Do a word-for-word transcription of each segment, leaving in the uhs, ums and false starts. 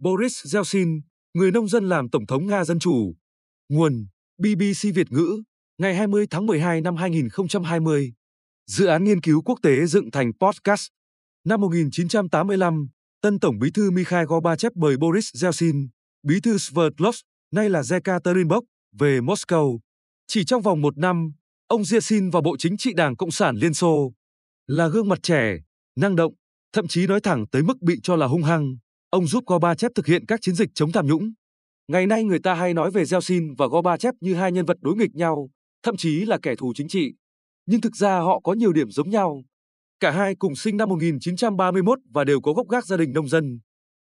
Boris Yeltsin, người nông dân làm Tổng thống Nga Dân Chủ. Nguồn bê bê xê Việt ngữ, ngày hai mươi tháng mười hai năm hai nghìn không trăm hai mươi. Dự án nghiên cứu quốc tế dựng thành podcast. Năm một nghìn chín trăm tám mươi lăm, tân Tổng bí thư Mikhail Gorbachev mời Boris Yeltsin, bí thư Sverdlovsk, nay là Yekaterinburg, về Moscow. Chỉ trong vòng một năm, ông Yeltsin và Bộ Chính trị Đảng Cộng sản Liên Xô, là gương mặt trẻ, năng động, thậm chí nói thẳng tới mức bị cho là hung hăng, ông giúp Gorbachev thực hiện các chiến dịch chống tham nhũng. Ngày nay người ta hay nói về Yeltsin và Gorbachev như hai nhân vật đối nghịch nhau, thậm chí là kẻ thù chính trị. Nhưng thực ra họ có nhiều điểm giống nhau. Cả hai cùng sinh năm một nghìn chín trăm ba mươi mốt và đều có gốc gác gia đình nông dân.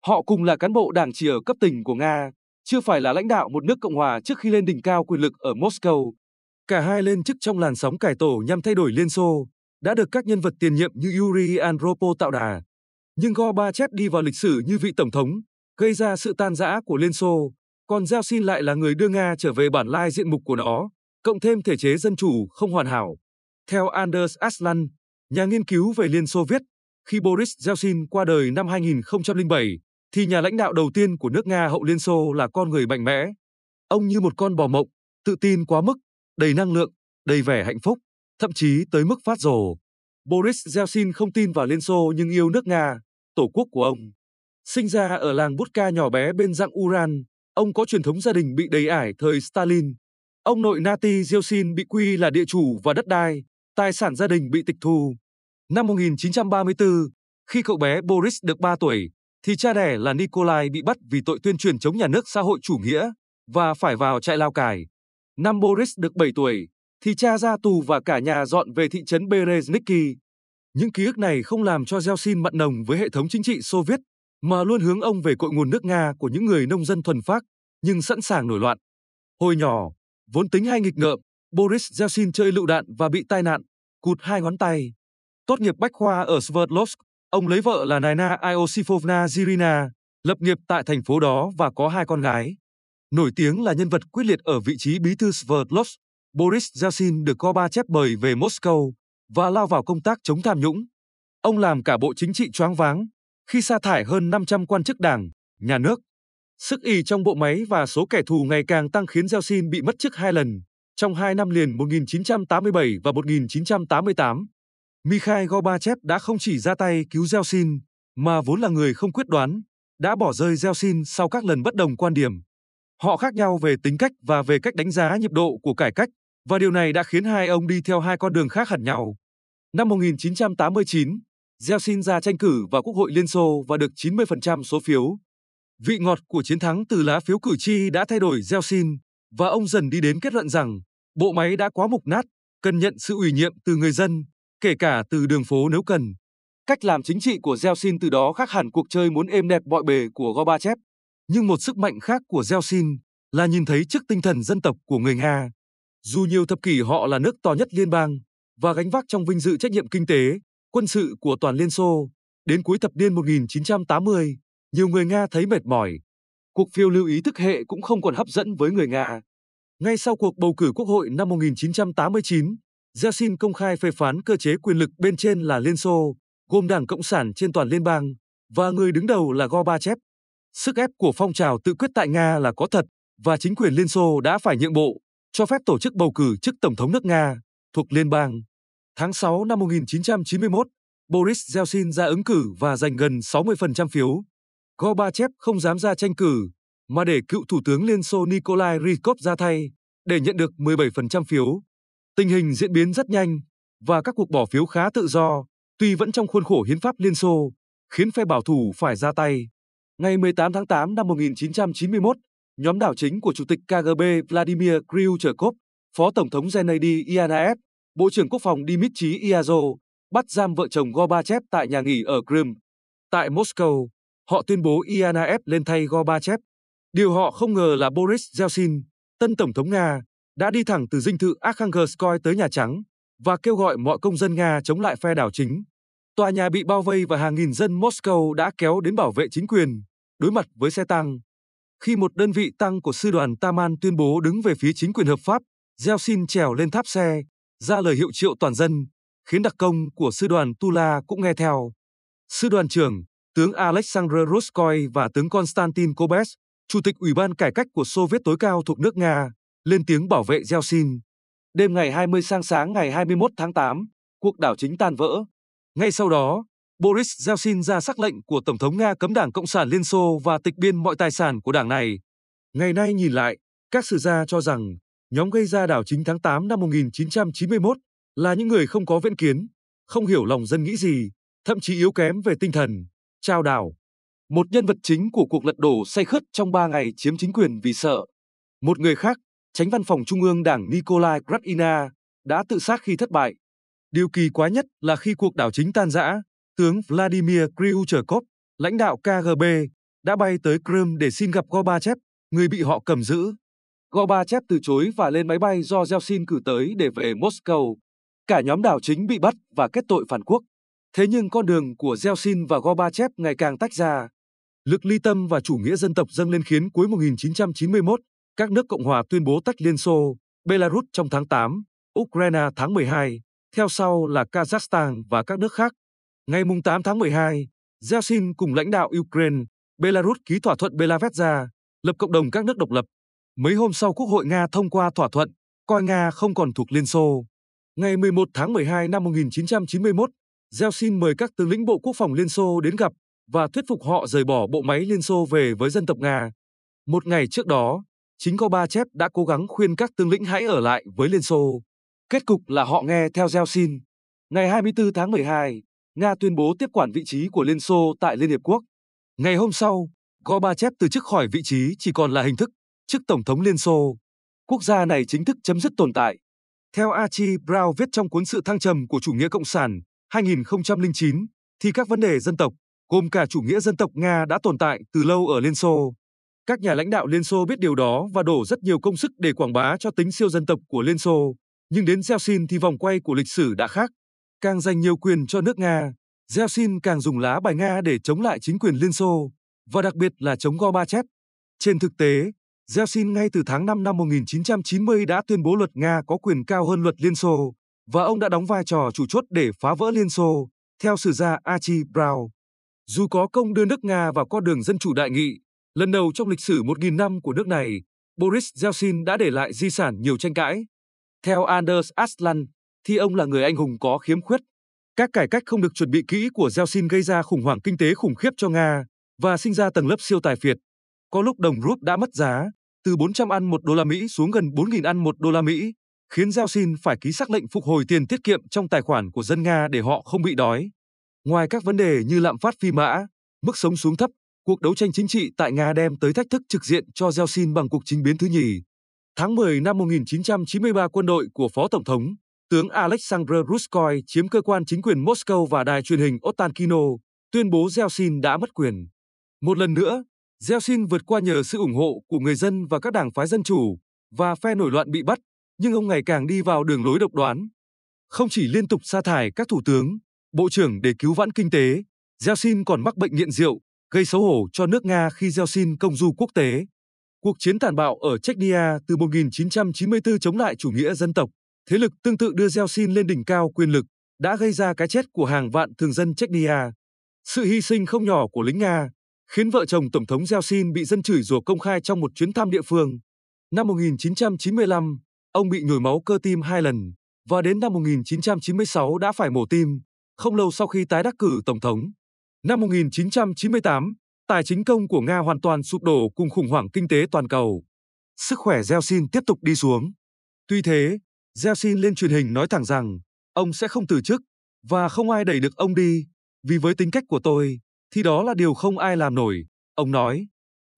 Họ cùng là cán bộ đảng chỉ ở cấp tỉnh của Nga, chưa phải là lãnh đạo một nước Cộng hòa trước khi lên đỉnh cao quyền lực ở Moscow. Cả hai lên chức trong làn sóng cải tổ nhằm thay đổi Liên Xô, đã được các nhân vật tiền nhiệm như Yuri Andropov tạo đà. Nhưng Gorbachev đi vào lịch sử như vị tổng thống, gây ra sự tan rã của Liên Xô, còn Yeltsin lại là người đưa Nga trở về bản lai diện mục của nó, cộng thêm thể chế dân chủ không hoàn hảo. Theo Anders Aslan, nhà nghiên cứu về Liên Xô viết, khi Boris Yeltsin qua đời năm hai nghìn không trăm lẻ bảy, thì nhà lãnh đạo đầu tiên của nước Nga hậu Liên Xô là con người mạnh mẽ. Ông như một con bò mộng, tự tin quá mức, đầy năng lượng, đầy vẻ hạnh phúc, thậm chí tới mức phát rồ. Boris Yeltsin không tin vào Liên Xô nhưng yêu nước Nga, tổ quốc của ông. Sinh ra ở làng Butka nhỏ bé bên dãy Uran, ông có truyền thống gia đình bị đầy ải thời Stalin. Ông nội Nati Yeltsin bị quy là địa chủ và đất đai, tài sản gia đình bị tịch thu. Năm một nghìn chín trăm ba mươi tư, khi cậu bé Boris được ba tuổi, thì cha đẻ là Nikolai bị bắt vì tội tuyên truyền chống nhà nước xã hội chủ nghĩa và phải vào trại lao cải. Năm Boris được bảy tuổi, thì cha ra tù và cả nhà dọn về thị trấn Berezniki. Những ký ức này không làm cho Yeltsin mặn nồng với hệ thống chính trị Xô Viết, mà luôn hướng ông về cội nguồn nước Nga của những người nông dân thuần phác, nhưng sẵn sàng nổi loạn. Hồi nhỏ, vốn tính hay nghịch ngợm, Boris Yeltsin chơi lựu đạn và bị tai nạn, cụt hai ngón tay. Tốt nghiệp bách khoa ở Sverdlovsk, ông lấy vợ là Naina Iosifovna Zirina, lập nghiệp tại thành phố đó và có hai con gái. Nổi tiếng là nhân vật quyết liệt ở vị trí bí thư Sverdlovsk, Boris Yeltsin được Gorbachev mời về Moscow và lao vào công tác chống tham nhũng. Ông làm cả bộ chính trị choáng váng khi sa thải hơn năm trăm quan chức đảng, nhà nước. Sức ì trong bộ máy và số kẻ thù ngày càng tăng khiến Yeltsin bị mất chức hai lần, trong hai năm liền một nghìn chín trăm tám mươi bảy và một nghìn chín trăm tám mươi tám. Mikhail Gorbachev đã không chỉ ra tay cứu Yeltsin, mà vốn là người không quyết đoán, đã bỏ rơi Yeltsin sau các lần bất đồng quan điểm. Họ khác nhau về tính cách và về cách đánh giá nhịp độ của cải cách, và điều này đã khiến hai ông đi theo hai con đường khác hẳn nhau. Năm một nghìn chín trăm tám mươi chín, Yeltsin ra tranh cử vào Quốc hội Liên Xô và được chín mươi phần trăm số phiếu. Vị ngọt của chiến thắng từ lá phiếu cử tri đã thay đổi Yeltsin, và ông dần đi đến kết luận rằng bộ máy đã quá mục nát, cần nhận sự ủy nhiệm từ người dân, kể cả từ đường phố nếu cần. Cách làm chính trị của Yeltsin từ đó khác hẳn cuộc chơi muốn êm đẹp bọi bề của Gorbachev. Nhưng một sức mạnh khác của Yeltsin là nhìn thấy trước tinh thần dân tộc của người Nga. Dù nhiều thập kỷ họ là nước to nhất liên bang và gánh vác trong vinh dự trách nhiệm kinh tế, quân sự của toàn Liên Xô, đến cuối thập niên một nghìn chín trăm tám mươi, nhiều người Nga thấy mệt mỏi. Cuộc phiêu lưu ý thức hệ cũng không còn hấp dẫn với người Nga. Ngay sau cuộc bầu cử quốc hội năm một nghìn chín trăm tám mươi chín, Yeltsin công khai phê phán cơ chế quyền lực bên trên là Liên Xô, gồm Đảng Cộng sản trên toàn liên bang, và người đứng đầu là Gorbachev. Sức ép của phong trào tự quyết tại Nga là có thật, và chính quyền Liên Xô đã phải nhượng bộ, cho phép tổ chức bầu cử chức Tổng thống nước Nga, thuộc liên bang. Tháng sáu năm một nghìn chín trăm chín mươi mốt, Boris Yeltsin ra ứng cử và giành gần sáu mươi phần trăm phiếu. Gorbachev không dám ra tranh cử, mà để cựu Thủ tướng Liên Xô Nikolai Kryuchkov ra thay, để nhận được mười bảy phần trăm phiếu. Tình hình diễn biến rất nhanh, và các cuộc bỏ phiếu khá tự do, tuy vẫn trong khuôn khổ hiến pháp Liên Xô, khiến phe bảo thủ phải ra tay. Ngày mười tám tháng tám năm một nghìn chín trăm chín mươi mốt, nhóm đảo chính của Chủ tịch ca giê bê Vladimir Kryuchkov, Phó Tổng thống Gennady Yanayev, Bộ trưởng Quốc phòng Dmitry Yazov bắt giam vợ chồng Gorbachev tại nhà nghỉ ở Crimea. Tại Moscow, họ tuyên bố Yanayev lên thay Gorbachev. Điều họ không ngờ là Boris Yeltsin, tân Tổng thống Nga, đã đi thẳng từ dinh thự Arkhangelskoye tới Nhà Trắng và kêu gọi mọi công dân Nga chống lại phe đảo chính. Tòa nhà bị bao vây và hàng nghìn dân Moscow đã kéo đến bảo vệ chính quyền, đối mặt với xe tăng. Khi một đơn vị tăng của sư đoàn Taman tuyên bố đứng về phía chính quyền hợp pháp, Yeltsin trèo lên tháp xe, ra lời hiệu triệu toàn dân, khiến đặc công của sư đoàn Tula cũng nghe theo. Sư đoàn trưởng, tướng Aleksandr Rutskoy và tướng Konstantin Kobes, Chủ tịch Ủy ban Cải cách của Soviet tối cao thuộc nước Nga, lên tiếng bảo vệ Yeltsin. Đêm ngày hai mươi sang sáng ngày hai mươi mốt tháng tám, cuộc đảo chính tan vỡ. Ngay sau đó, Boris Yeltsin ra sắc lệnh của Tổng thống Nga cấm Đảng Cộng sản Liên Xô và tịch biên mọi tài sản của đảng này. Ngày nay nhìn lại, các sử gia cho rằng nhóm gây ra đảo chính tháng tám năm một nghìn chín trăm chín mươi mốt là những người không có viễn kiến, không hiểu lòng dân nghĩ gì, thậm chí yếu kém về tinh thần, trao đảo. Một nhân vật chính của cuộc lật đổ say khướt trong ba ngày chiếm chính quyền vì sợ. Một người khác, Chánh văn phòng Trung ương Đảng Nikolai Gratin, đã tự sát khi thất bại. Điều kỳ quái nhất là khi cuộc đảo chính tan rã, tướng Vladimir Kryuchkov, lãnh đạo K G B, đã bay tới Crimea để xin gặp Gorbachev, người bị họ cầm giữ. Gorbachev từ chối và lên máy bay do Yeltsin cử tới để về Moscow. Cả nhóm đảo chính bị bắt và kết tội phản quốc. Thế nhưng con đường của Yeltsin và Gorbachev ngày càng tách ra. Lực ly tâm và chủ nghĩa dân tộc dâng lên khiến cuối một nghìn chín trăm chín mươi mốt, các nước Cộng hòa tuyên bố tách Liên Xô, Belarus trong tháng tám, Ukraine tháng mười hai, theo sau là Kazakhstan và các nước khác. Ngày tám tháng mười hai, Yeltsin cùng lãnh đạo Ukraine, Belarus ký thỏa thuận Belavezha, lập cộng đồng các nước độc lập. Mấy hôm sau Quốc hội Nga thông qua thỏa thuận, coi Nga không còn thuộc Liên Xô. Ngày mười một tháng mười hai năm một nghìn chín trăm chín mươi mốt, Yeltsin mời các tướng lĩnh Bộ Quốc phòng Liên Xô đến gặp và thuyết phục họ rời bỏ bộ máy Liên Xô về với dân tộc Nga. Một ngày trước đó, chính Gorbachev đã cố gắng khuyên các tướng lĩnh hãy ở lại với Liên Xô. Kết cục là họ nghe theo Yeltsin. Ngày hai mươi tư tháng mười hai, Nga tuyên bố tiếp quản vị trí của Liên Xô tại Liên Hiệp Quốc. Ngày hôm sau, Gorbachev từ chức khỏi vị trí chỉ còn là hình thức, chức Tổng thống Liên Xô. Quốc gia này chính thức chấm dứt tồn tại. Theo Archie Brown viết trong cuốn Sự thăng trầm của chủ nghĩa Cộng sản hai nghìn không trăm lẻ chín, thì các vấn đề dân tộc, gồm cả chủ nghĩa dân tộc Nga đã tồn tại từ lâu ở Liên Xô. Các nhà lãnh đạo Liên Xô biết điều đó và đổ rất nhiều công sức để quảng bá cho tính siêu dân tộc của Liên Xô. Nhưng đến Yeltsin thì vòng quay của lịch sử đã khác. Càng dành nhiều quyền cho nước Nga, Yeltsin càng dùng lá bài Nga để chống lại chính quyền Liên Xô, và đặc biệt là chống Gorbachev. Trên thực tế, Yeltsin ngay từ tháng năm năm một nghìn chín trăm chín mươi đã tuyên bố luật Nga có quyền cao hơn luật Liên Xô, và ông đã đóng vai trò chủ chốt để phá vỡ Liên Xô, theo sử gia Archie Brown. Dù có công đưa nước Nga vào con đường dân chủ đại nghị, lần đầu trong lịch sử một nghìn năm của nước này, Boris Yeltsin đã để lại di sản nhiều tranh cãi. Theo Anders Aslan, thì ông là người anh hùng có khiếm khuyết. Các cải cách không được chuẩn bị kỹ của Yeltsin gây ra khủng hoảng kinh tế khủng khiếp cho Nga và sinh ra tầng lớp siêu tài phiệt. Có lúc đồng rúp đã mất giá, từ bốn trăm ăn một đô la Mỹ xuống gần bốn nghìn ăn một đô la Mỹ, khiến Yeltsin phải ký sắc lệnh phục hồi tiền tiết kiệm trong tài khoản của dân Nga để họ không bị đói. Ngoài các vấn đề như lạm phát phi mã, mức sống xuống thấp, cuộc đấu tranh chính trị tại Nga đem tới thách thức trực diện cho Yeltsin bằng cuộc chính biến thứ nhì. Tháng mười năm một nghìn chín trăm chín mươi ba, quân đội của Phó Tổng thống, tướng Aleksandr Rutskoy chiếm cơ quan chính quyền Moscow và đài truyền hình Ostankino, tuyên bố Yeltsin đã mất quyền. Một lần nữa, Yeltsin vượt qua nhờ sự ủng hộ của người dân và các đảng phái dân chủ và phe nổi loạn bị bắt, nhưng ông ngày càng đi vào đường lối độc đoán. Không chỉ liên tục sa thải các thủ tướng, bộ trưởng để cứu vãn kinh tế, Yeltsin còn mắc bệnh nghiện rượu, gây xấu hổ cho nước Nga khi Yeltsin công du quốc tế. Cuộc chiến tàn bạo ở Chechnya từ một nghìn chín trăm chín mươi tư chống lại chủ nghĩa dân tộc, thế lực tương tự đưa Yeltsin lên đỉnh cao quyền lực, đã gây ra cái chết của hàng vạn thường dân Chechnya. Sự hy sinh không nhỏ của lính Nga khiến vợ chồng Tổng thống Yeltsin bị dân chửi rủa công khai trong một chuyến thăm địa phương. Năm một nghìn chín trăm chín mươi lăm, ông bị nhồi máu cơ tim hai lần và đến năm một nghìn chín trăm chín mươi sáu đã phải mổ tim, không lâu sau khi tái đắc cử Tổng thống. Năm một nghìn chín trăm chín mươi tám, tài chính công của Nga hoàn toàn sụp đổ cùng khủng hoảng kinh tế toàn cầu. Sức khỏe Yeltsin tiếp tục đi xuống. Tuy thế, Yeltsin lên truyền hình nói thẳng rằng ông sẽ không từ chức và không ai đẩy được ông đi, vì với tính cách của tôi thì đó là điều không ai làm nổi, ông nói.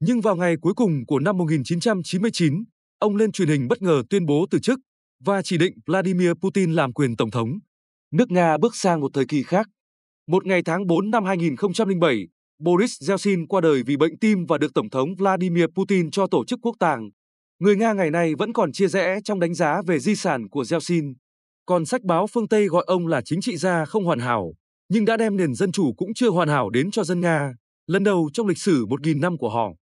Nhưng vào ngày cuối cùng của năm một nghìn chín trăm chín mươi chín, ông lên truyền hình bất ngờ tuyên bố từ chức và chỉ định Vladimir Putin làm quyền Tổng thống. Nước Nga bước sang một thời kỳ khác. Một ngày tháng bốn năm hai nghìn không trăm lẻ bảy, Boris Yeltsin qua đời vì bệnh tim và được Tổng thống Vladimir Putin cho tổ chức quốc tang. Người Nga ngày nay vẫn còn chia rẽ trong đánh giá về di sản của Yeltsin. Còn sách báo phương Tây gọi ông là chính trị gia không hoàn hảo, nhưng đã đem nền dân chủ cũng chưa hoàn hảo đến cho dân Nga, lần đầu trong lịch sử một nghìn năm của họ.